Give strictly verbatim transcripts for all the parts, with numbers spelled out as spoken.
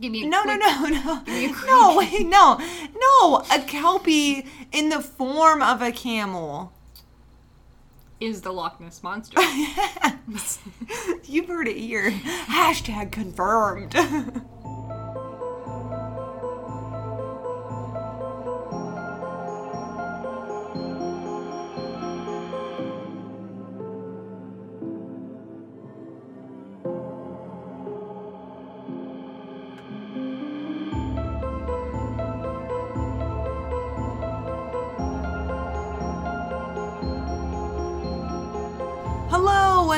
Give me a no, quick, no, no, no, no, no, no, a Kelpie in the form of a camel is the Loch Ness Monster. Yes. You've heard it here. Hashtag confirmed.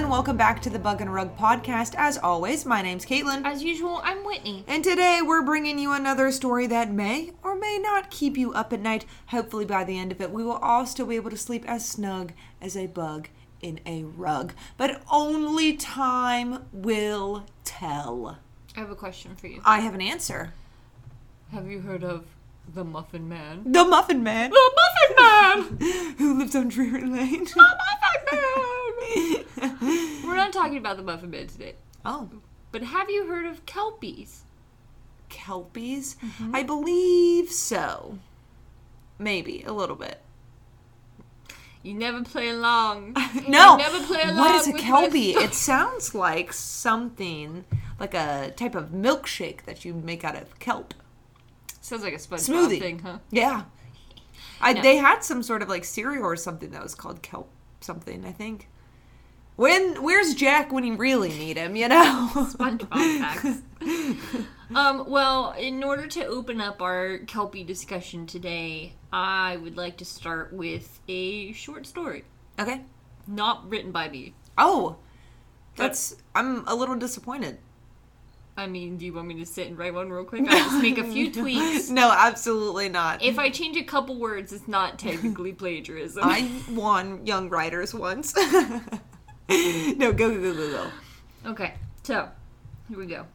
Welcome back to the Bug and Rug podcast. As always, my name's Caitlin. As usual, I'm Whitney. And today we're bringing you another story that may or may not keep you up at night. Hopefully by the end of it, we will all still be able to sleep as snug as a bug in a rug. But only time will tell. I have a question for you. I have an answer. Have you heard of the Muffin Man? The Muffin Man? The Muffin Man! Who lives on Drury Lane. The Muffin Man! We're not talking about the Muffin Man today. Oh. But have you heard of Kelpies? Kelpies? Mm-hmm. I believe so. Maybe. A little bit. You never play along. No. You never play along. What is a Kelpie? It sounds like something, like a type of milkshake that you make out of kelp. Sounds like a SpongeBob thing, huh? Yeah. I, no. They had some sort of like cereal or something that was called kelp something, I think. When where's Jack when you really need him, you know? SpongeBob facts. um, well, in order to open up our Kelpie discussion today, I would like to start with a short story. Okay. Not written by me. Oh. That's but, I'm a little disappointed. I mean, do you want me to sit and write one real quick? I'll just make a few tweaks. No, absolutely not. If I change a couple words, it's not technically plagiarism. I won Young Writers once. No, go, go, go, go. Okay, so, here we go.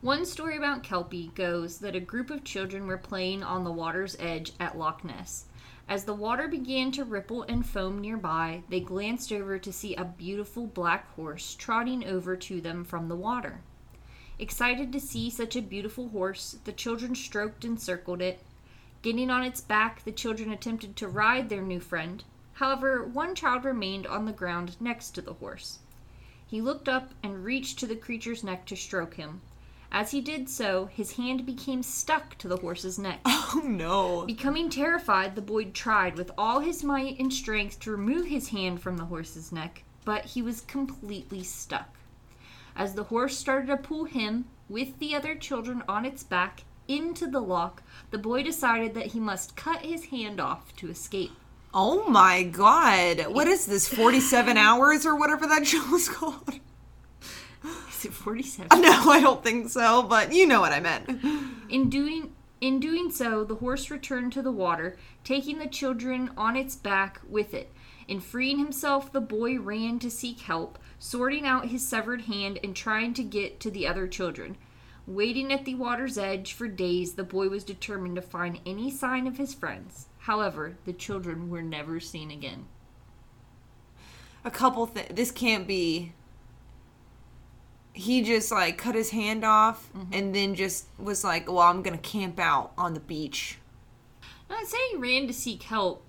One story about Kelpie goes that a group of children were playing on the water's edge at Loch Ness. As the water began to ripple and foam nearby, they glanced over to see a beautiful black horse trotting over to them from the water. Excited to see such a beautiful horse, the children stroked and circled it. Getting on its back, the children attempted to ride their new friend. However, one child remained on the ground next to the horse. He looked up and reached to the creature's neck to stroke him. As he did so, his hand became stuck to the horse's neck. Oh, no. Becoming terrified, the boy tried with all his might and strength to remove his hand from the horse's neck, but he was completely stuck. As the horse started to pull him, with the other children on its back, into the loch, the boy decided that he must cut his hand off to escape. Oh my God. What is this, forty-seven hours or whatever that show was called? Is it forty-seven? No, I don't think so, but you know what I meant. In doing in doing so, the horse returned to the water, taking the children on its back with it. In freeing himself, the boy ran to seek help, sorting out his severed hand and trying to get to the other children. Waiting at the water's edge for days, the boy was determined to find any sign of his friends. However, the children were never seen again. A couple things. This can't be... He just, like, cut his hand off mm-hmm. and then just was like, well, I'm going to camp out on the beach. No, I'd say he ran to seek help,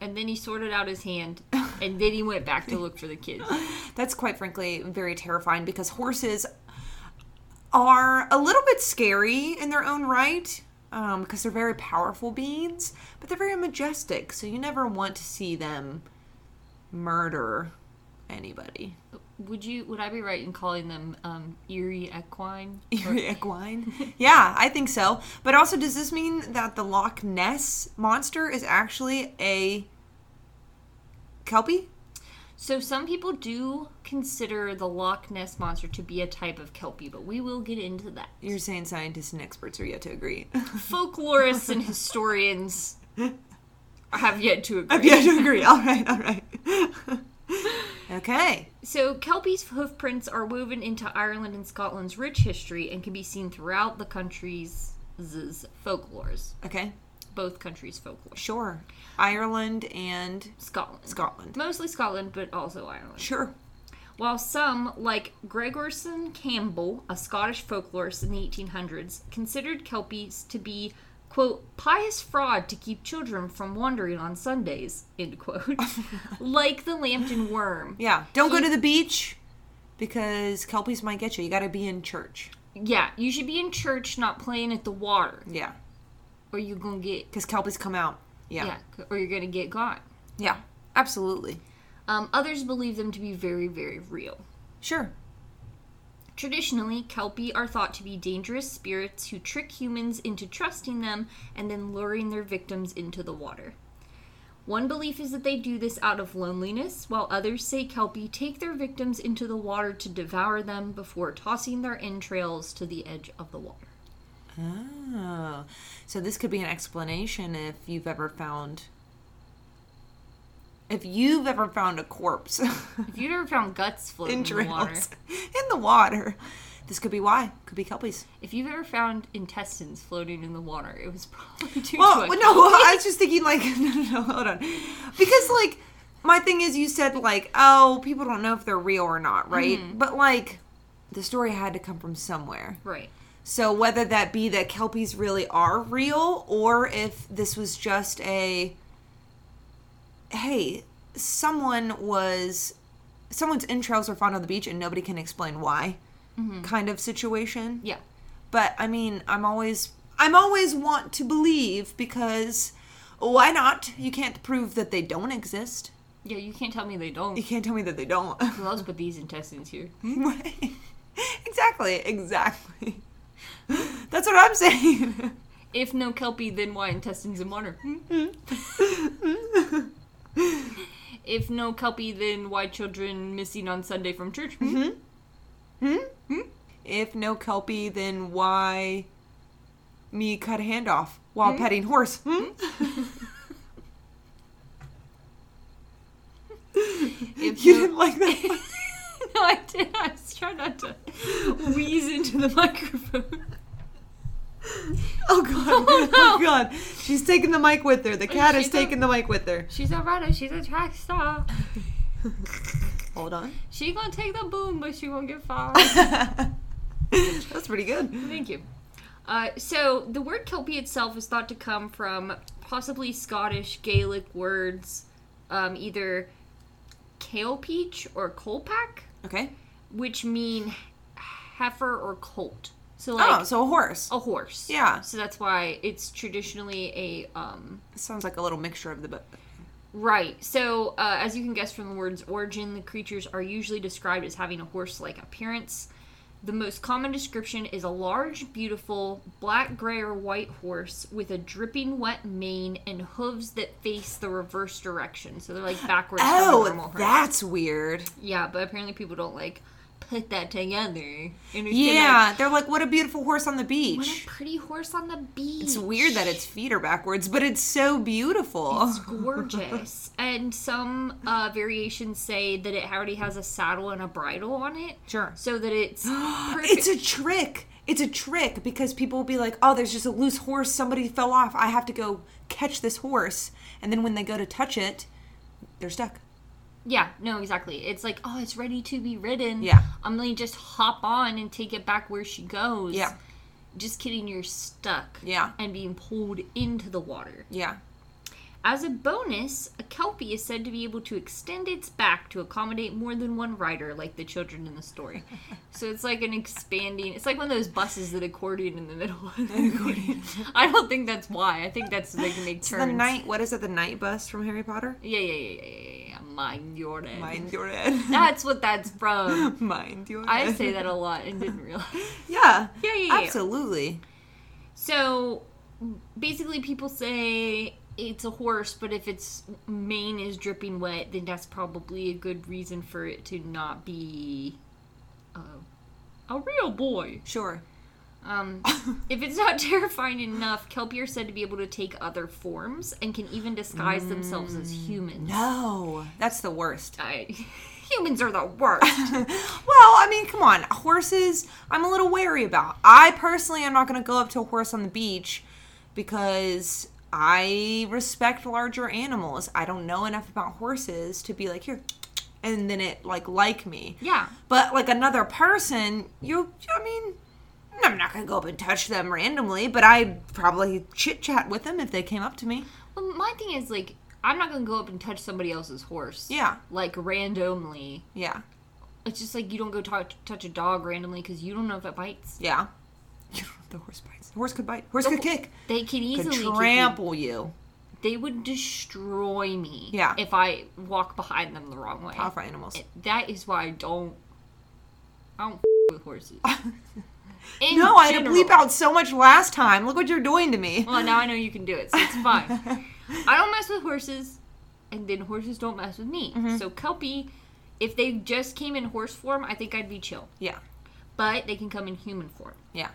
and then he sorted out his hand, and then he went back to look for the kids. That's, quite frankly, very terrifying, because horses are a little bit scary in their own right. Um, because they're very powerful beings, but they're very majestic, so you never want to see them murder anybody. Would you? Would I be right in calling them um, eerie equine? Eerie or- equine? Yeah, I think so. But also, does this mean that the Loch Ness Monster is actually a Kelpie? So some people do consider the Loch Ness Monster to be a type of Kelpie, but we will get into that. You're saying scientists and experts are yet to agree. Folklorists and historians have yet to agree. Have yet to agree. All right, all right. Okay. So Kelpie's hoofprints are woven into Ireland and Scotland's rich history and can be seen throughout the country's folklores. Okay. Both countries' folklore. Sure. Ireland and... Scotland. Scotland. Mostly Scotland, but also Ireland. Sure. While some, like Gregorson Campbell, a Scottish folklorist in the eighteen hundreds, considered Kelpies to be, quote, pious fraud to keep children from wandering on Sundays, end quote, like the Lambton worm. Yeah, don't go to the beach because Kelpies might get you. You got to be in church. Yeah, you should be in church, not playing at the water. Yeah. Or you're going to get... Because Kelpies come out. Yeah. yeah. Or you're going to get got. Yeah, absolutely. Um, others believe them to be very, very real. Sure. Traditionally, Kelpie are thought to be dangerous spirits who trick humans into trusting them and then luring their victims into the water. One belief is that they do this out of loneliness, while others say Kelpie take their victims into the water to devour them before tossing their entrails to the edge of the water. Oh. So this could be an explanation if you've ever found... If you've ever found a corpse. If you've ever found guts floating in, in the water. In the water. This could be why. Could be Kelpies. If you've ever found intestines floating in the water, it was probably too well, quick. No, I was just thinking like, no, no, no, hold on. Because like, my thing is you said like, oh, people don't know if they're real or not, right? Mm-hmm. But like, the story had to come from somewhere. Right. So whether that be that Kelpies really are real or if this was just a... Hey, someone was, someone's entrails are found on the beach and nobody can explain why mm-hmm. kind of situation. Yeah. But, I mean, I'm always, I'm always want to believe because why not? You can't prove that they don't exist. Yeah, you can't tell me they don't. You can't tell me that they don't. Well, I'll just put these intestines here. Right. Exactly, exactly. That's what I'm saying. If no Kelpie, then why intestines in water? Mm-hmm. If no Kelpie, then why children missing on Sunday from church? Mm-hmm. Mm-hmm. Mm-hmm. If no Kelpie, then why me cut a hand off while mm-hmm. petting horse? Mm-hmm. If you no... didn't like that? No, I did. I was trying not to wheeze into the microphone. Oh, God. Oh, no. Oh, God. She's taking the mic with her. The cat she's is taking a, the mic with her. She's a runner. She's a track star. Hold on. She gonna take the boom, but she won't get far. That's pretty good. Thank you. Uh, so, the word Kelpie itself is thought to come from possibly Scottish Gaelic words, um, either kale-peach or colpack. Okay. Which mean heifer or colt. So like, oh, so a horse. A horse. Yeah. So that's why it's traditionally a... Um, it sounds like a little mixture of the book. Right. So, uh, as you can guess from the word's origin, the creatures are usually described as having a horse-like appearance. The most common description is a large, beautiful, black, gray, or white horse with a dripping wet mane and hooves that face the reverse direction. So they're like backwards oh, from a normal horse. Oh, that's weird. Yeah, but apparently people don't like... put that together. Yeah, like, they're like, what a beautiful horse on the beach. What a pretty horse on the beach. It's weird that its feet are backwards, but it's so beautiful. It's gorgeous. And some uh, variations say that it already has a saddle and a bridle on it. Sure. So that it's perfect. It's a trick. It's a trick because people will be like, oh, there's just a loose horse. Somebody fell off. I have to go catch this horse. And then when they go to touch it, they're stuck. Yeah, no, exactly. It's like, oh, it's ready to be ridden. Yeah. I'm going to just hop on and take it back where she goes. Yeah. Just kidding, you're stuck. Yeah. And being pulled into the water. Yeah. As a bonus, a Kelpie is said to be able to extend its back to accommodate more than one rider, like the children in the story. So it's like an expanding... It's like one of those buses that accordion in the middle. An accordion. I don't think that's why. I think that's so they can make it's turns. The night... What is it? The night bus from Harry Potter? Yeah, yeah, yeah, yeah, yeah. yeah. Mind your head. Mind your head. That's what that's from. Mind your head. I say that a lot and didn't realize. Yeah. Yeah, yeah, yeah. Absolutely. So, basically people say... It's a horse, but if its mane is dripping wet, then that's probably a good reason for it to not be uh, a real boy. Sure. Um, if it's not terrifying enough, Kelpie are said to be able to take other forms and can even disguise mm, themselves as humans. No, that's the worst. I, humans are the worst. Well, I mean, come on. Horses, I'm a little wary about. I personally am not going to go up to a horse on the beach because... I respect larger animals. I don't know enough about horses to be like, here, and then it, like, like me. Yeah. But, like, another person, you, I mean, I'm not going to go up and touch them randomly, but I'd probably chit-chat with them if they came up to me. Well, my thing is, like, I'm not going to go up and touch somebody else's horse. Yeah. Like, randomly. Yeah. It's just like you don't go talk, touch a dog randomly because you don't know if it bites. Yeah. You don't know if the horse bites. The horse could bite. Horse the, could kick. They could easily could trample kick you. you. They would destroy me yeah. if I walk behind them the wrong way. Powerful animals. It, that is why I don't, I don't f*** with horses. In no, general. I had to bleep out so much last time. Look what you're doing to me. Well, now I know you can do it, so it's fine. I don't mess with horses, and then horses don't mess with me. Mm-hmm. So Kelpie, if they just came in horse form, I think I'd be chill. Yeah. But they can come in human form. Yeah.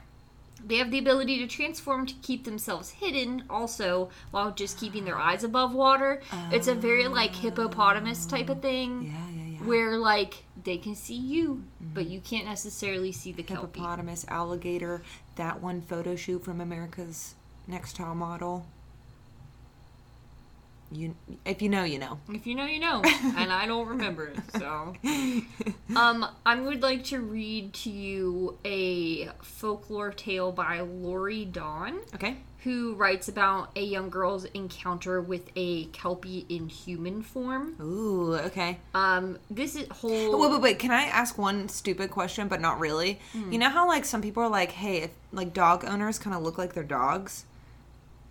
They have the ability to transform to keep themselves hidden also while just keeping their eyes above water. Um, it's a very, like, hippopotamus type of thing. Yeah, yeah, yeah. Where, like, they can see you, mm-hmm. but you can't necessarily see the Kelpie. Hippopotamus, alligator, that one photo shoot from America's Next Top Model. You, if you know, you know. If you know, you know. And I don't remember, so. Um, I would like to read to you a folklore tale by Lari Don. Okay. Who writes about a young girl's encounter with a Kelpie in human form. Ooh, okay. Um, this is whole... Wait, wait, wait. Can I ask one stupid question, but not really? Mm. You know how, like, some people are like, hey, if, like, dog owners kind of look like their dogs?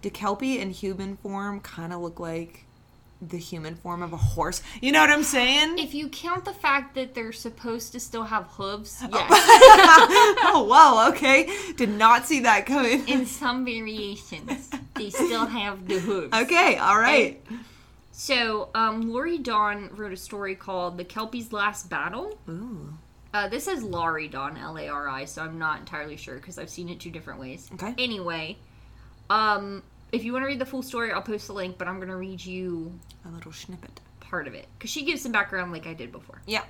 Do Kelpie in human form kind of look like the human form of a horse? You know what I'm saying? If you count the fact that they're supposed to still have hooves, yes. Oh, wow, okay. Did not see that coming. In some variations, they still have the hooves. Okay, all right. And so, um, Lari Don wrote a story called The Kelpie's Last Battle. Ooh. Uh, this is Lari Don, L A R I, so I'm not entirely sure because I've seen it two different ways. Okay. Anyway, um... if you want to read the full story, I'll post the link, but I'm going to read you a little snippet part of it. Because she gives some background like I did before. Yeah.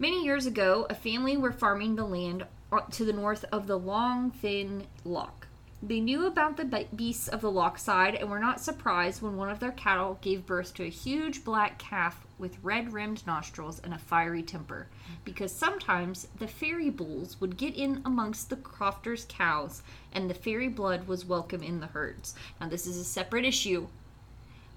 Many years ago, a family were farming the land to the north of the long, thin loch. They knew about the beasts of the loch side and were not surprised when one of their cattle gave birth to a huge black calf with red-rimmed nostrils and a fiery temper, because sometimes the fairy bulls would get in amongst the crofters' cows, and the fairy blood was welcome in the herds. Now, this is a separate issue.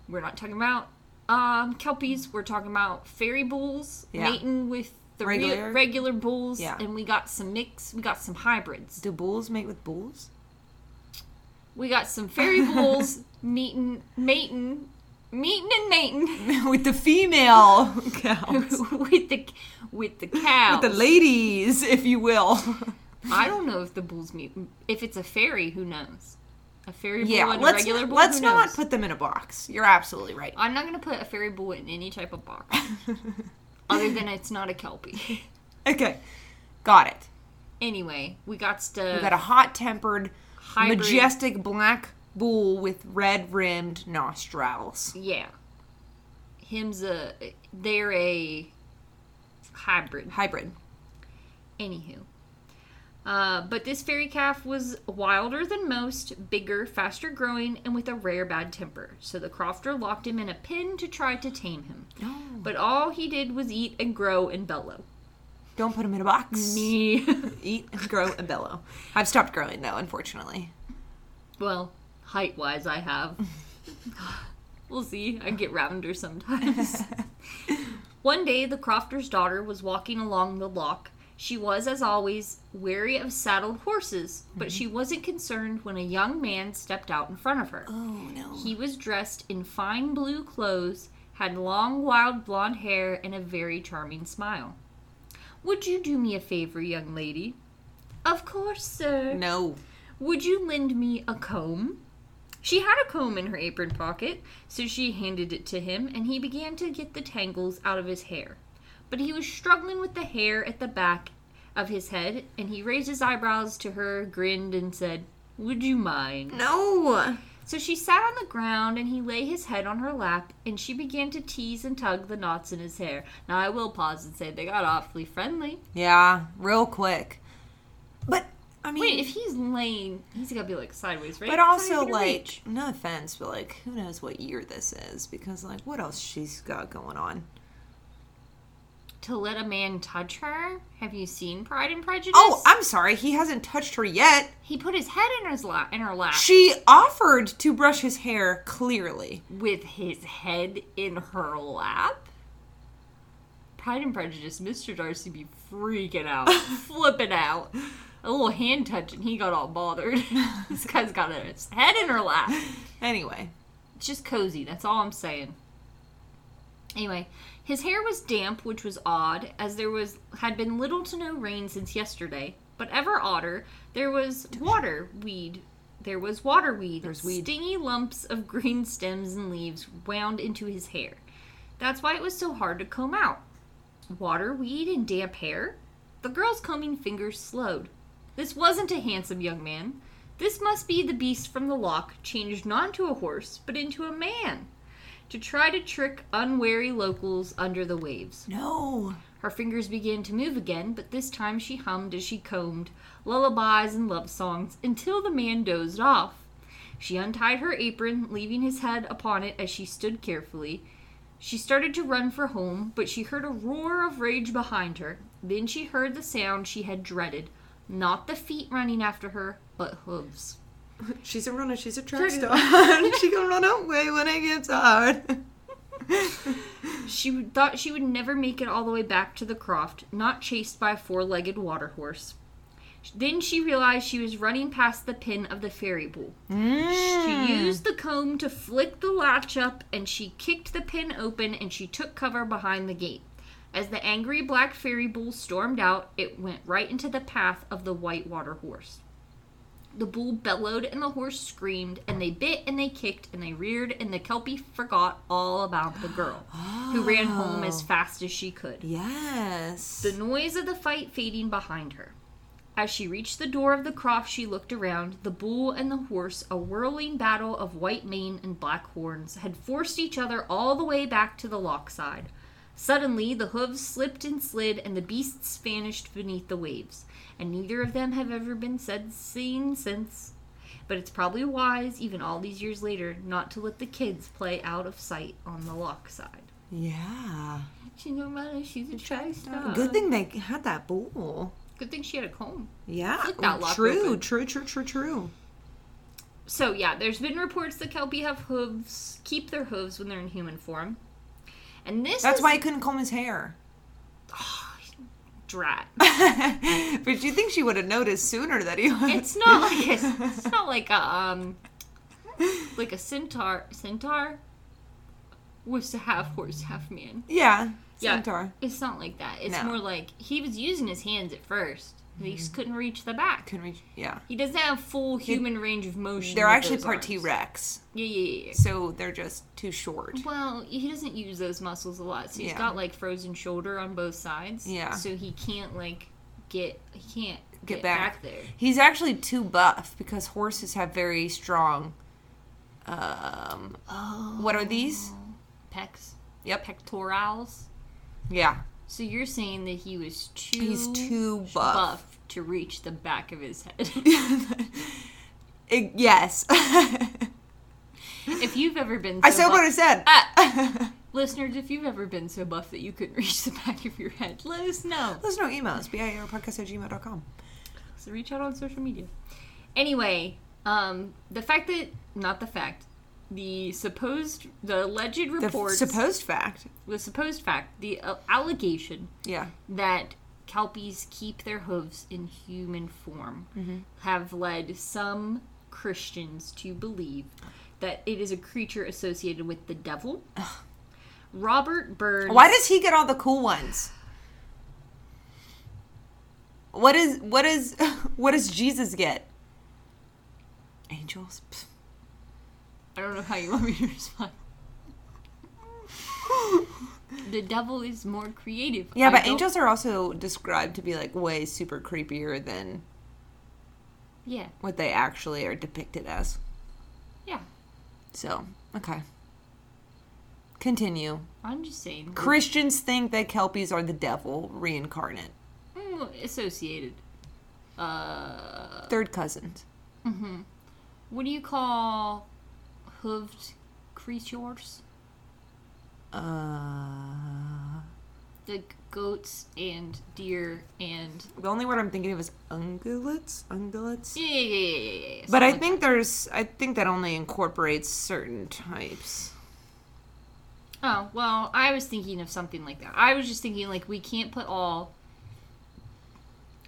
We're not talking about um, Kelpies. We're talking about fairy bulls yeah. mating with the regular, re- regular bulls, yeah. and we got some mix. We got some hybrids. Do bulls mate with bulls? We got some fairy bulls meeting, mating, meeting and mating. With the female cows. with, the, with the cows. With the ladies, if you will. I don't know if the bulls meet. If it's a fairy, who knows? A fairy bull yeah, and a regular bull, let's who knows? Not put them in a box. You're absolutely right. I'm not going to put a fairy bull in any type of box. Other than it's not a Kelpie. Okay. Got it. Anyway, we got stuff. We got a hot-tempered... hybrid. Majestic black bull with red-rimmed nostrils. Yeah. Him's a... They're a hybrid. Hybrid. Anywho. Uh, but this fairy calf was wilder than most, bigger, faster-growing, and with a rare bad temper. So the crofter locked him in a pen to try to tame him. No. But all he did was eat and grow and bellow. Don't put them in a box. Me. Eat, grow, and bellow. I've stopped growing, though, unfortunately. Well, height-wise, I have. We'll see. I get rounder sometimes. One day, the crofter's daughter was walking along the loch. She was, as always, wary of saddled horses, but mm-hmm. she wasn't concerned when a young man stepped out in front of her. Oh, no. He was dressed in fine blue clothes, had long, wild blonde hair, and a very charming smile. Would you do me a favor, young lady? Of course, sir. No. Would you lend me a comb? She had a comb in her apron pocket, so she handed it to him, and he began to get the tangles out of his hair. But he was struggling with the hair at the back of his head, and he raised his eyebrows to her, grinned, and said, "Would you mind?" No. So she sat on the ground, and he lay his head on her lap, and she began to tease and tug the knots in his hair. Now, I will pause and say they got awfully friendly. Yeah, real quick. But, I mean... Wait, if he's laying, he's got to be, like, sideways, right? But also, like, reach. No offense, but, like, who knows what year this is? Because, like, what else she's got going on? to let a man touch her? Have you seen Pride and Prejudice? Oh, I'm sorry. He hasn't touched her yet. He put his head in, his la- in her lap. She offered to brush his hair, clearly. With his head in her lap? Pride and Prejudice, Mister Darcy be freaking out. Flipping out. A little hand touch and he got all bothered. This guy's got his head in her lap. Anyway. It's just cozy. That's all I'm saying. Anyway, his hair was damp, which was odd, as there was had been little to no rain since yesterday. But ever odder, there was water weed. There was water weed. There's weed. Stingy lumps of green stems and leaves wound into his hair. That's why it was so hard to comb out. Water weed and damp hair? The girl's combing fingers slowed. This wasn't a handsome young man. This must be the beast from the loch, changed not into a horse, but into a man. To try to trick unwary locals under the waves. No. Her fingers began to move again, but this time she hummed as she combed lullabies and love songs until the man dozed off. She untied her apron, leaving his head upon it as she stood carefully. She started to run for home, but she heard a roar of rage behind her. Then she heard the sound she had dreaded. Not the feet running after her, but hooves. She's a runner. She's a track star. She can run away when it gets hard. She thought she would never make it all the way back to the croft, not chased by a four-legged water horse. Then she realized she was running past the pin of the ferry bull. Mm. She used the comb to flick the latch up, and she kicked the pin open, and she took cover behind the gate. As the angry black ferry bull stormed out, it went right into the path of the white water horse. The bull bellowed and the horse screamed, and they bit and they kicked and they reared, and the Kelpie forgot all about the girl, oh. who ran home as fast as she could. Yes. The noise of the fight fading behind her. As she reached the door of the croft, she looked around. The bull and the horse, a whirling battle of white mane and black horns, had forced each other all the way back to the loch side. Suddenly, the hooves slipped and slid, and the beasts vanished beneath the waves. And neither of them have ever been said, seen since. But it's probably wise, even all these years later, not to let the kids play out of sight on the loch side. Yeah. She's no matter. She's a track star. Good thing they had that bull. Good thing she had a comb. Yeah. Look that lock true, true, true, true, true. So, yeah, there's been reports that Kelpie have hooves, keep their hooves when they're in human form. And this That's is... why he couldn't comb his hair. Oh, drat. But you think she would have noticed sooner that he was... It's not like a, it's not like a um like a centaur centaur was half horse, half man. Yeah. Centaur. Yeah, it's not like that. It's no. more like he was using his hands at first. Mm-hmm. He just couldn't reach the back. Couldn't reach yeah. He doesn't have full human it, range of motion. They're actually part T Rex. Yeah, yeah, yeah. So they're just too short. Well, he doesn't use those muscles a lot. So he's yeah. got like frozen shoulder on both sides. Yeah. So he can't like get he can't get, get back. back there. He's actually too buff because horses have very strong um oh. what are these? Pecs. Yep. Pectorals. Yeah. So you're saying that he was too, He's too buff. buff to reach the back of his head. it, yes. If you've ever been so I said buff, what I said. Uh, listeners, if you've ever been so buff that you couldn't reach the back of your head, let us know. Let us know emails. B I R podcast at gmail dot com. So reach out on social media. Anyway, um, the fact that, not the fact, The supposed, the alleged reports. The f- supposed fact. The supposed fact. The uh, allegation. Yeah. That Kelpies keep their hooves in human form mm-hmm. have led some Christians to believe that it is a creature associated with the devil. Ugh. Robert Burns. Why does he get all the cool ones? What is, what is, what does Jesus get? Angels. Pfft. I don't know how you want me to respond. The devil is more creative. Yeah, I but don't... angels are also described to be, like, way super creepier than yeah. what they actually are depicted as. Yeah. So, okay. Continue. I'm just saying. Christians we're... think that Kelpies are the devil reincarnate. Mm, associated. Uh... Third cousins. Mm-hmm. What do you call... hooved creatures? Uh, the goats and deer and... The only word I'm thinking of is ungulates? Ungulates? Yeah, yeah, yeah, yeah, yeah. yeah. But I like think that. there's... I think that only incorporates certain types. Oh, well, I was thinking of something like that. I was just thinking, like, we can't put all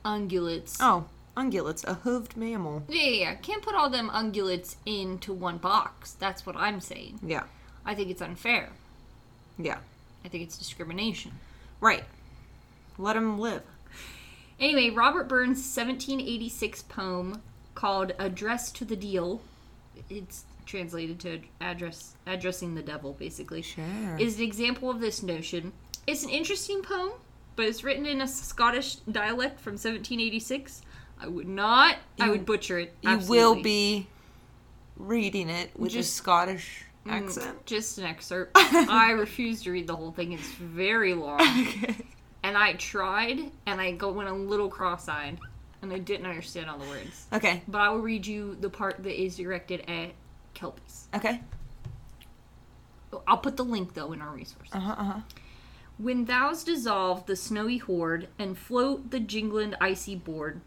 ungulates... Oh, ungulates. A hooved mammal. Yeah, yeah, yeah. Can't put all them ungulates into one box. That's what I'm saying. Yeah. I think it's unfair. Yeah. I think it's discrimination. Right. Let him live. Anyway, Robert Burns' seventeen eighty-six poem called Address to the Devil, it's translated to address addressing the devil, basically, sure. is an example of this notion. It's an interesting poem, but it's written in a Scottish dialect from seventeen eighty-six. I would not. You, I would butcher it. Absolutely. You will be reading it with just, a Scottish... accent. Just an excerpt. I refuse to read the whole thing. It's very long. Okay. And I tried, and I go went a little cross-eyed, and I didn't understand all the words. Okay. But I will read you the part that is directed at Kelpies. Okay. I'll put the link, though, in our resources. Uh-huh, uh-huh. When thou's dissolved the snowy hoard, and float the jingling icy board,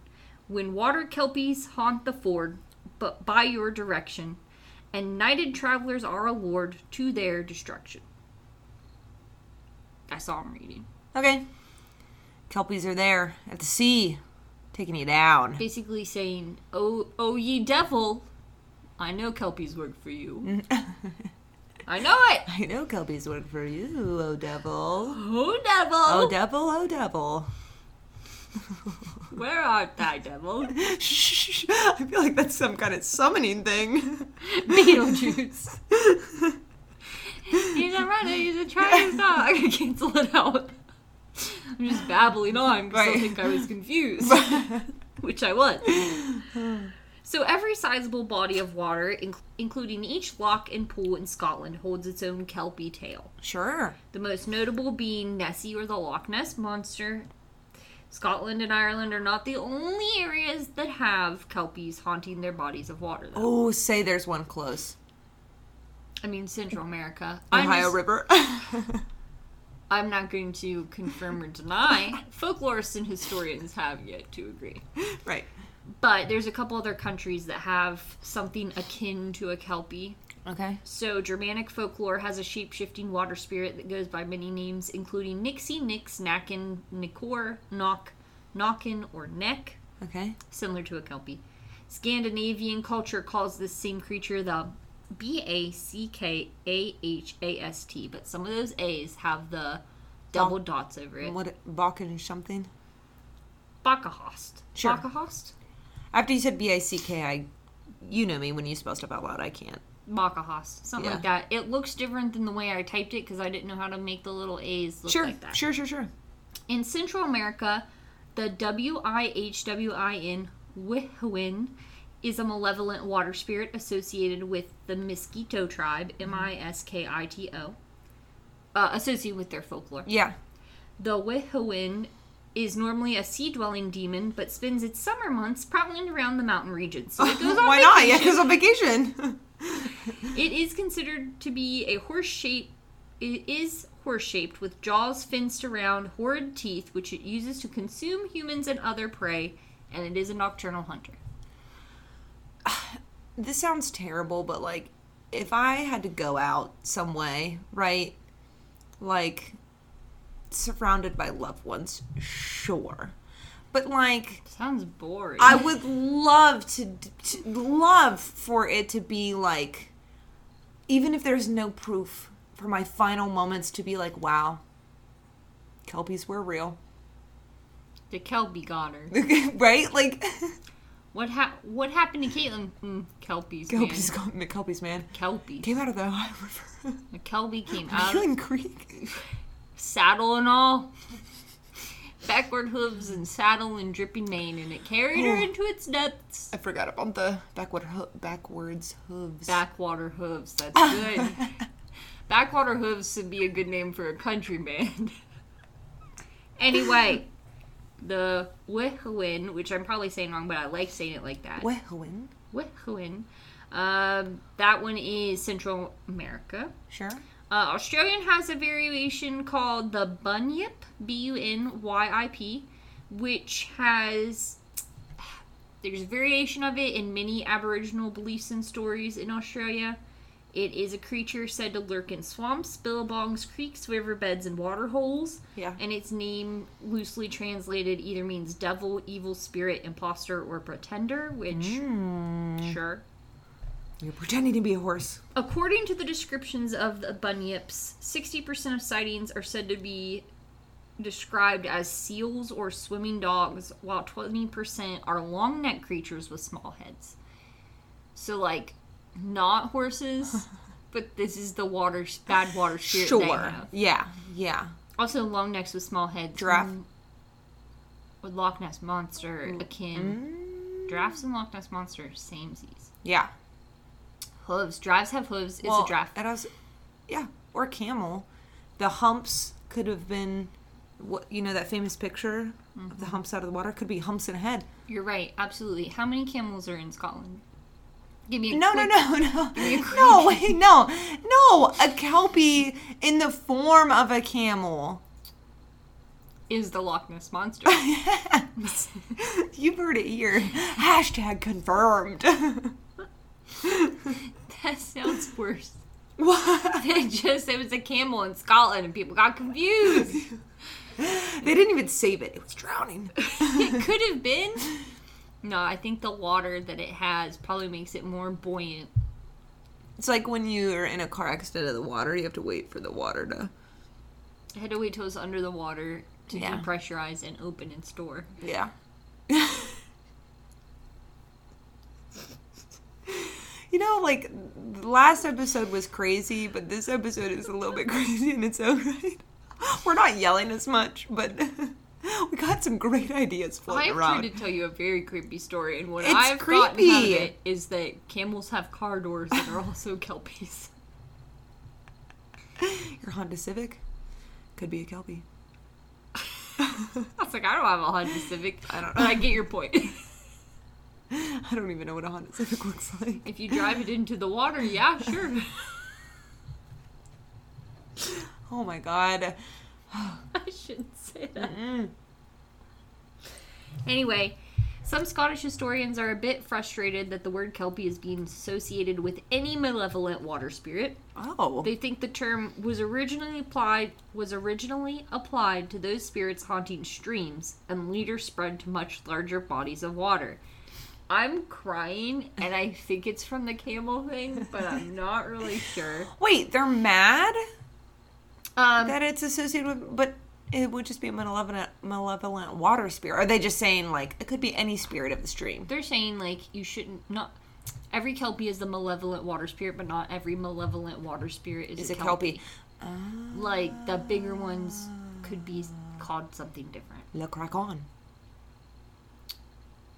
when water Kelpies haunt the ford, but by your direction... and knighted travelers are allured to their destruction. That's all I'm reading. Okay. Kelpies are there at the sea, taking you down. Basically saying, oh, oh ye devil, I know Kelpies work for you. I know it! I know Kelpies work for you, oh devil. Oh devil! Oh devil, oh devil. Where art thou, devil? Shh! I feel like that's some kind of summoning thing. Beetlejuice. He's a runner, he's a trying dog. I can cancel it out. I'm just babbling on because right. I think I was confused. Which I was. So every sizable body of water, inc- including each loch and pool in Scotland, holds its own Kelpie tale. Sure. The most notable being Nessie or the Loch Ness Monster. Scotland and Ireland are not the only areas that have Kelpies haunting their bodies of water, though. Oh, say there's one close. I mean, Central America. Ohio just, River. I'm not going to confirm or deny. Folklorists and historians have yet to agree. Right. But there's a couple other countries that have something akin to a Kelpie. Okay. So Germanic folklore has a shape-shifting water spirit that goes by many names, including Nixie, Nix, Nacken, Nikor, Nock, Nockin, or Neck. Okay. Similar to a Kelpie. Scandinavian culture calls this same creature the B A C K A H A S T, but some of those A's have the double Bal- dots over it. What, Balkan something? Bäckahäst. Sure. Bäckahäst? After you said B A C K, I, you know me, when you spell stuff out loud, I can't. Bäckahäst, something yeah. like that. It looks different than the way I typed it because I didn't know how to make the little A's look sure. like that. Sure, sure, sure. In Central America, the W I H W I N, Wihwin, is a malevolent water spirit associated with the Mosquito tribe, M I S K I T O, uh, associated with their folklore. Yeah. The Wihwin is normally a sea-dwelling demon, but spends its summer months prowling around the mountain regions. So it goes on Why vacation. not? Yeah, it goes on vacation. It is considered to be a horse-shaped... It is horse-shaped, with jaws fenced around horrid teeth, which it uses to consume humans and other prey, and it is a nocturnal hunter. This sounds terrible, but, like, if I had to go out some way, right, like, surrounded by loved ones, sure. But, like... Sounds boring. I would love to, to... Love for it to be, like... Even if there's no proof, for my final moments to be like, wow, Kelpies were real. The Kelpie got her. Right? Like... What ha- What happened to Caitlin? Mm, Kelpies, Kelpies, man. Kelpies, man. Kelpies. Came out of the... I refer. The Kelpie came out of... Caitlin Creek. Saddle and all. Backward hooves and saddle and dripping mane, and it carried her oh, into its depths. I forgot about the backward ho- backwards hooves. Backwater hooves, that's good. Backwater hooves would be a good name for a country band. Anyway, the Wihwin, which I'm probably saying wrong, but I like saying it like that. Wihwin? Wihwin. Um, that one is Central America. Sure. Uh, Australian has a variation called the Bunyip, B U N Y I P, which has, there's a variation of it in many Aboriginal beliefs and stories in Australia. It is a creature said to lurk in swamps, billabongs, creeks, riverbeds, and water holes. Yeah. And its name, loosely translated, either means devil, evil spirit, imposter, or pretender, which, mm. sure. You're pretending to be a horse. According to the descriptions of the bunyips, sixty percent of sightings are said to be described as seals or swimming dogs, while twenty percent are long-necked creatures with small heads. So, like... not horses, but this is the water bad water spirit. Sure. Yeah, yeah. Also, long necks with small heads. Giraffe. Mm, with Loch Ness Monster mm. akin. Mm. Giraffes and Loch Ness Monster are samesies. Yeah. Hooves. Giraffes have hooves. Well, it's a giraffe. And I was, yeah, or camel. The humps could have been, what you know, that famous picture mm-hmm. of the humps out of the water could be humps and a head. You're right. Absolutely. How many camels are in Scotland? Give me a no, quick, no, no, no, no, no, no, no, a Kelpie in the form of a camel is the Loch Ness Monster. Yes. You've heard it here. Hashtag confirmed. That sounds worse. What? It just, it was a camel in Scotland and people got confused. They didn't even save it. It was drowning. It could have been. No, I think the water that it has probably makes it more buoyant. It's like when you're in a car accident of the water, you have to wait for the water to... I had to wait till it's under the water to yeah. depressurize and open and store. Yeah. You know, like, the last episode was crazy, but this episode is a little bit crazy in its own right. We're not yelling as much, but... We got some great ideas floating I've around. I tried to tell you a very creepy story, and what it's I've creepy. gotten out of it is that camels have car doors and are also Kelpies. Your Honda Civic could be a Kelpie. I was like, I don't have a Honda Civic. I don't know. But I get your point. I don't even know what a Honda Civic looks like. If you drive it into the water, yeah, sure. Oh my god. I shouldn't say that. Mm-mm. Anyway, some Scottish historians are a bit frustrated that the word Kelpie is being associated with any malevolent water spirit. Oh. They think the term was originally applied was originally applied to those spirits haunting streams and later spread to much larger bodies of water. I'm crying, and I think it's from the camel thing, but I'm not really sure. Wait, they're mad? Um, that it's associated with, but it would just be a malevolent, malevolent water spirit. Are they just saying, like, it could be any spirit of the stream? They're saying, like, you shouldn't, not, every Kelpie is the malevolent water spirit, but not every malevolent water spirit is, is a, a Kelpie. Kelpie. Uh, like, the bigger ones could be called something different. Le Cracon.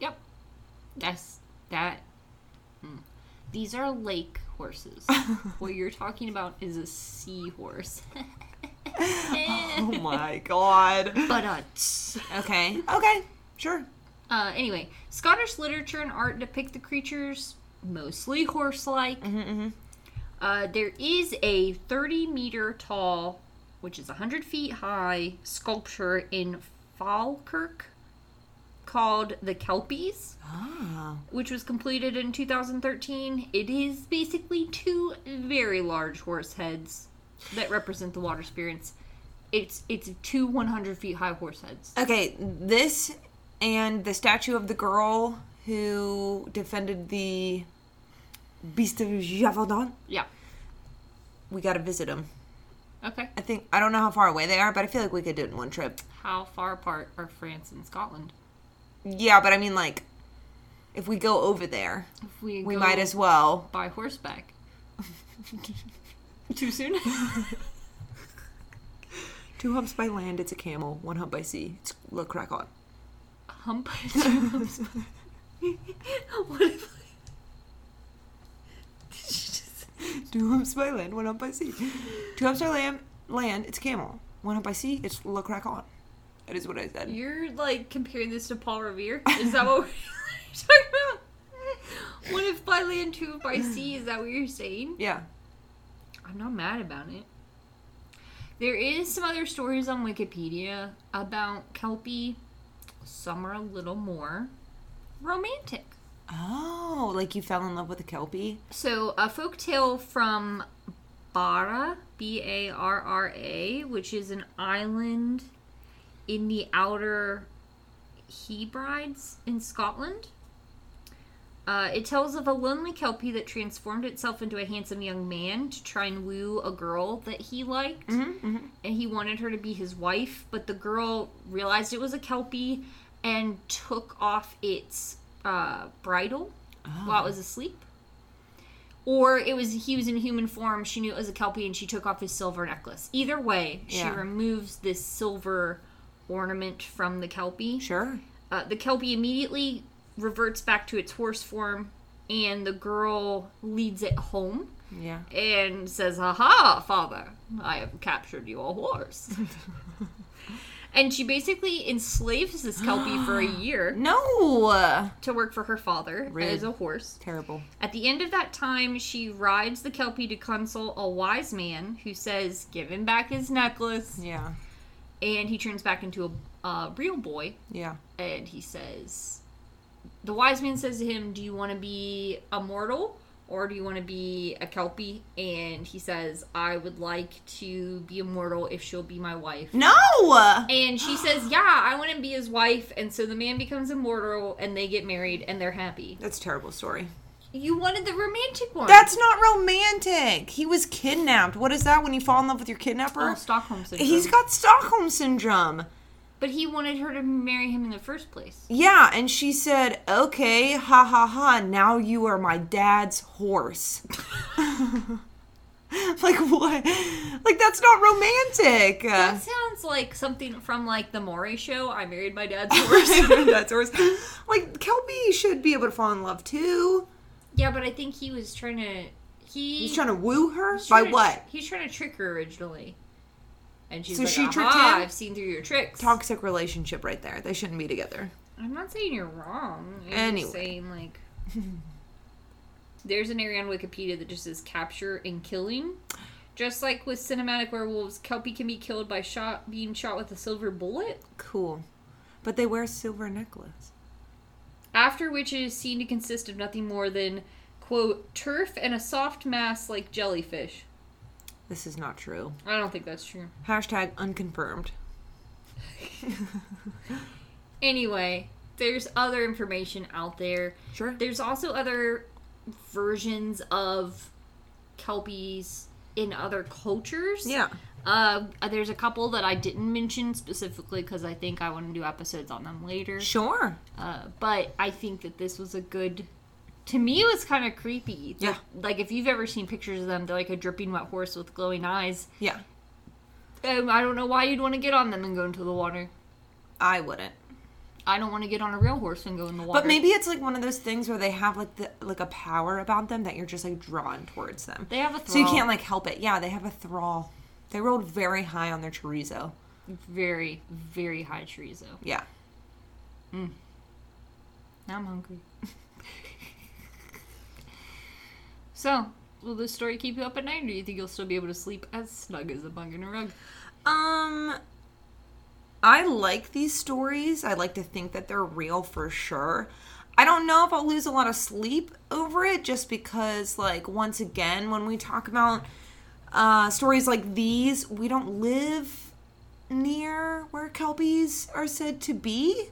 Yep. That's, that, mm. These are lake horses. What you're talking about is a seahorse. Oh my god. But uh, okay. Okay. Sure. Uh, anyway, Scottish literature and art depict the creatures mostly horse-like. Mm-hmm, mm-hmm. Uh, there is a thirty meter tall, which is one hundred feet high, sculpture in Falkirk called the Kelpies, oh. which was completed in two thousand thirteen. It is basically two very large horse heads that represent the water spirits. It's it's two one hundred feet high horse heads. Okay, this and the statue of the girl who defended the Beast of Javaldon. Yeah. We gotta visit them. Okay. I think, I don't know how far away they are, but I feel like we could do it in one trip. How far apart are France and Scotland? Yeah, but I mean, like, if we go over there, if we, we might as well. By horseback. Too soon? Two humps by land, it's a camel. One hump by sea, it's Le Cracon. A hump by two humps by... What if I... Did you just... Two humps by land, one hump by sea. Two humps by land, land, it's a camel. One hump by sea, it's Le Cracon. That is what I said. You're, like, comparing this to Paul Revere? Is that what we're talking about? One if by land, two if by sea? Is that what you're saying? Yeah. I'm not mad about it. There is some other stories on Wikipedia about Kelpie. Some are a little more romantic. Oh, like you fell in love with a Kelpie? So, a folktale from Barra, B A R R A, which is an island in the Outer Hebrides in Scotland. Uh, it tells of a lonely Kelpie that transformed itself into a handsome young man to try and woo a girl that he liked. Mm-hmm, mm-hmm. And he wanted her to be his wife, but the girl realized it was a Kelpie and took off its uh, bridle oh. while it was asleep. Or it was he was in human form, she knew it was a Kelpie, and she took off his silver necklace. Either way, yeah. she removes this silver ornament from the Kelpie. Sure. Uh, the Kelpie immediately reverts back to its horse form, and the girl leads it home. Yeah. And says, "Aha, father, I have captured your horse." And she basically enslaves this Kelpie for a year. No! To work for her father Rid. as a horse. Terrible. At the end of that time, she rides the Kelpie to consult a wise man who says, "Give him back his necklace." Yeah. And he turns back into a uh, real boy. Yeah. And he says... The wise man says to him, "Do you want to be a mortal or do you want to be a Kelpie?" And he says, "I would like to be a mortal if she'll be my wife." No! And she says, "Yeah, I want to be his wife." And so the man becomes immortal and they get married and they're happy. That's a terrible story. You wanted the romantic one. That's not romantic. He was kidnapped. What is that when you fall in love with your kidnapper? Oh, Stockholm Syndrome. He's got Stockholm Syndrome. But he wanted her to marry him in the first place. Yeah, and she said, "Okay, ha ha ha, now you are my dad's horse." Like, what? Like, that's not romantic. That sounds like something from, like, the Maury show, "I married my dad's horse." Dad's horse. Like, Kelpie should be able to fall in love, too. Yeah, but I think he was trying to... He, he's trying to woo her? By to, what? He's trying to trick her originally. And she's so like, she "Aha, I've seen through your tricks." Toxic relationship right there. They shouldn't be together. I'm not saying you're wrong. I'm anyway. just saying, like... There's an area on Wikipedia that just says capture and killing. Just like with cinematic werewolves, Kelpie can be killed by shot being shot with a silver bullet. Cool. But they wear a silver necklace. After which it is seen to consist of nothing more than, quote, "turf and a soft mass like jellyfish." This is not true. I don't think that's true. Hashtag unconfirmed. Anyway, there's other information out there. Sure. There's also other versions of Kelpies in other cultures. Yeah. Uh, there's a couple that I didn't mention specifically because I think I want to do episodes on them later. Sure. Uh, but I think that this was a good... To me, it was kind of creepy. Yeah. Like, if you've ever seen pictures of them, they're like a dripping wet horse with glowing eyes. Yeah. Um, I don't know why you'd want to get on them and go into the water. I wouldn't. I don't want to get on a real horse and go in the water. But maybe it's like one of those things where they have like the like a power about them that you're just like drawn towards them. They have a thrall. So you can't like help it. Yeah, they have a thrall. They rolled very high on their chorizo. Very, very high chorizo. Yeah. Mm. Now I'm hungry. So, will this story keep you up at night, or do you think you'll still be able to sleep as snug as a bug in a rug? Um, I like these stories. I like to think that they're real for sure. I don't know if I'll lose a lot of sleep over it, just because, like, once again, when we talk about uh, stories like these, we don't live near where Kelpies are said to be.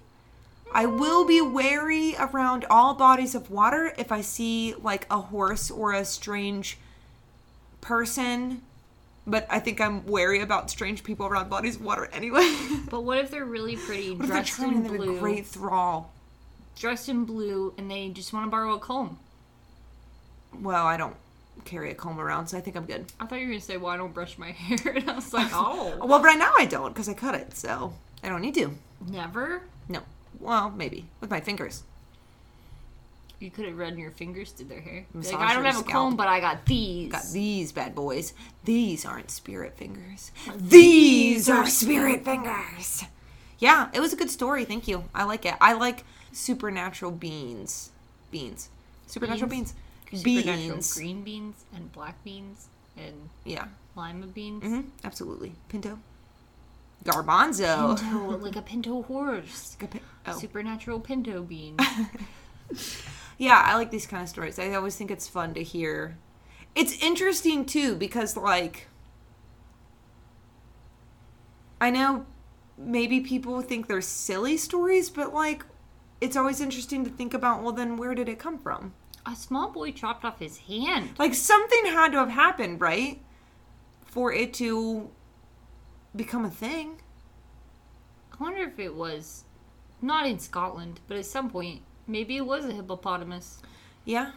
I will be wary around all bodies of water if I see, like, a horse or a strange person. But I think I'm wary about strange people around bodies of water anyway. But what if they're really pretty, what dressed if they're in blue? Them a great thrall. Dressed in blue, and they just want to borrow a comb. Well, I don't carry a comb around, so I think I'm good. I thought you were going to say, "Well, I don't brush my hair." And I was like, oh. Well, but now I don't, because I cut it, so I don't need to. Never? No. Well, maybe. With my fingers. You could have run your fingers through their hair. Like, I don't have a comb, but I got these. Got these bad boys. These aren't spirit fingers. These are spirit fingers. Yeah, it was a good story. Thank you. I like it. I like supernatural beans. Beans. Supernatural beans. Beans. Supernatural green beans and black beans. and yeah, lima beans. Mm-hmm. Absolutely. Pinto. Garbanzo. Pinto, like a pinto horse. Like a pin- oh. Supernatural pinto bean. Yeah, I like these kind of stories. I always think it's fun to hear. It's interesting, too, because, like, I know maybe people think they're silly stories, but, like, it's always interesting to think about, well, then where did it come from? A small boy chopped off his hand. Like, something had to have happened, right? For it to become a thing. I wonder if it was, not in Scotland, but at some point, maybe it was a hippopotamus. Yeah.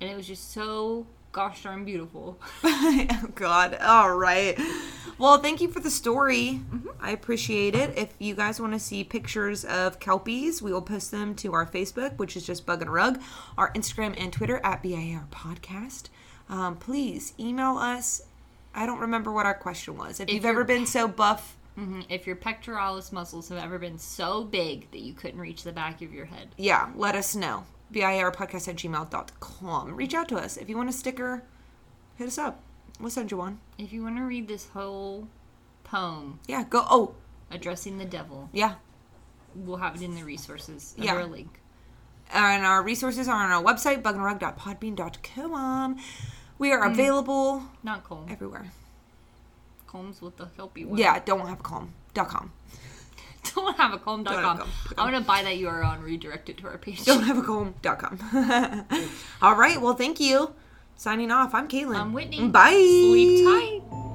And it was just so gosh darn beautiful. Oh, God. All right. Well, thank you for the story. Mm-hmm. I appreciate it. If you guys want to see pictures of Kelpies, we will post them to our Facebook, which is just Bug and Rug, our Instagram and Twitter at B A R Podcast. Um, please email us. I don't remember what our question was. If, if you've ever been so buff. Mm-hmm. If your pectoralis muscles have ever been so big that you couldn't reach the back of your head. Yeah, let us know. BIRpodcast at gmail dot com. Reach out to us. If you want a sticker, hit us up. We'll send you one. If you want to read this whole poem. Yeah, go. Oh. Addressing the Devil. Yeah. We'll have it in the resources. Yeah. Under a link. And our resources are on our website, bug and rug dot podbean dot com. We are mm. available. Not cool. Everywhere. Combs with the Kelpie one. Yeah, don't have a comb. Dot com. Don't have a comb. Dot com. I'm going to buy that U R L and redirect it to our page. Don't have a comb. Dot com. All right. Well, thank you. Signing off. I'm Caitlin. I'm Whitney. Bye. Sleep tight.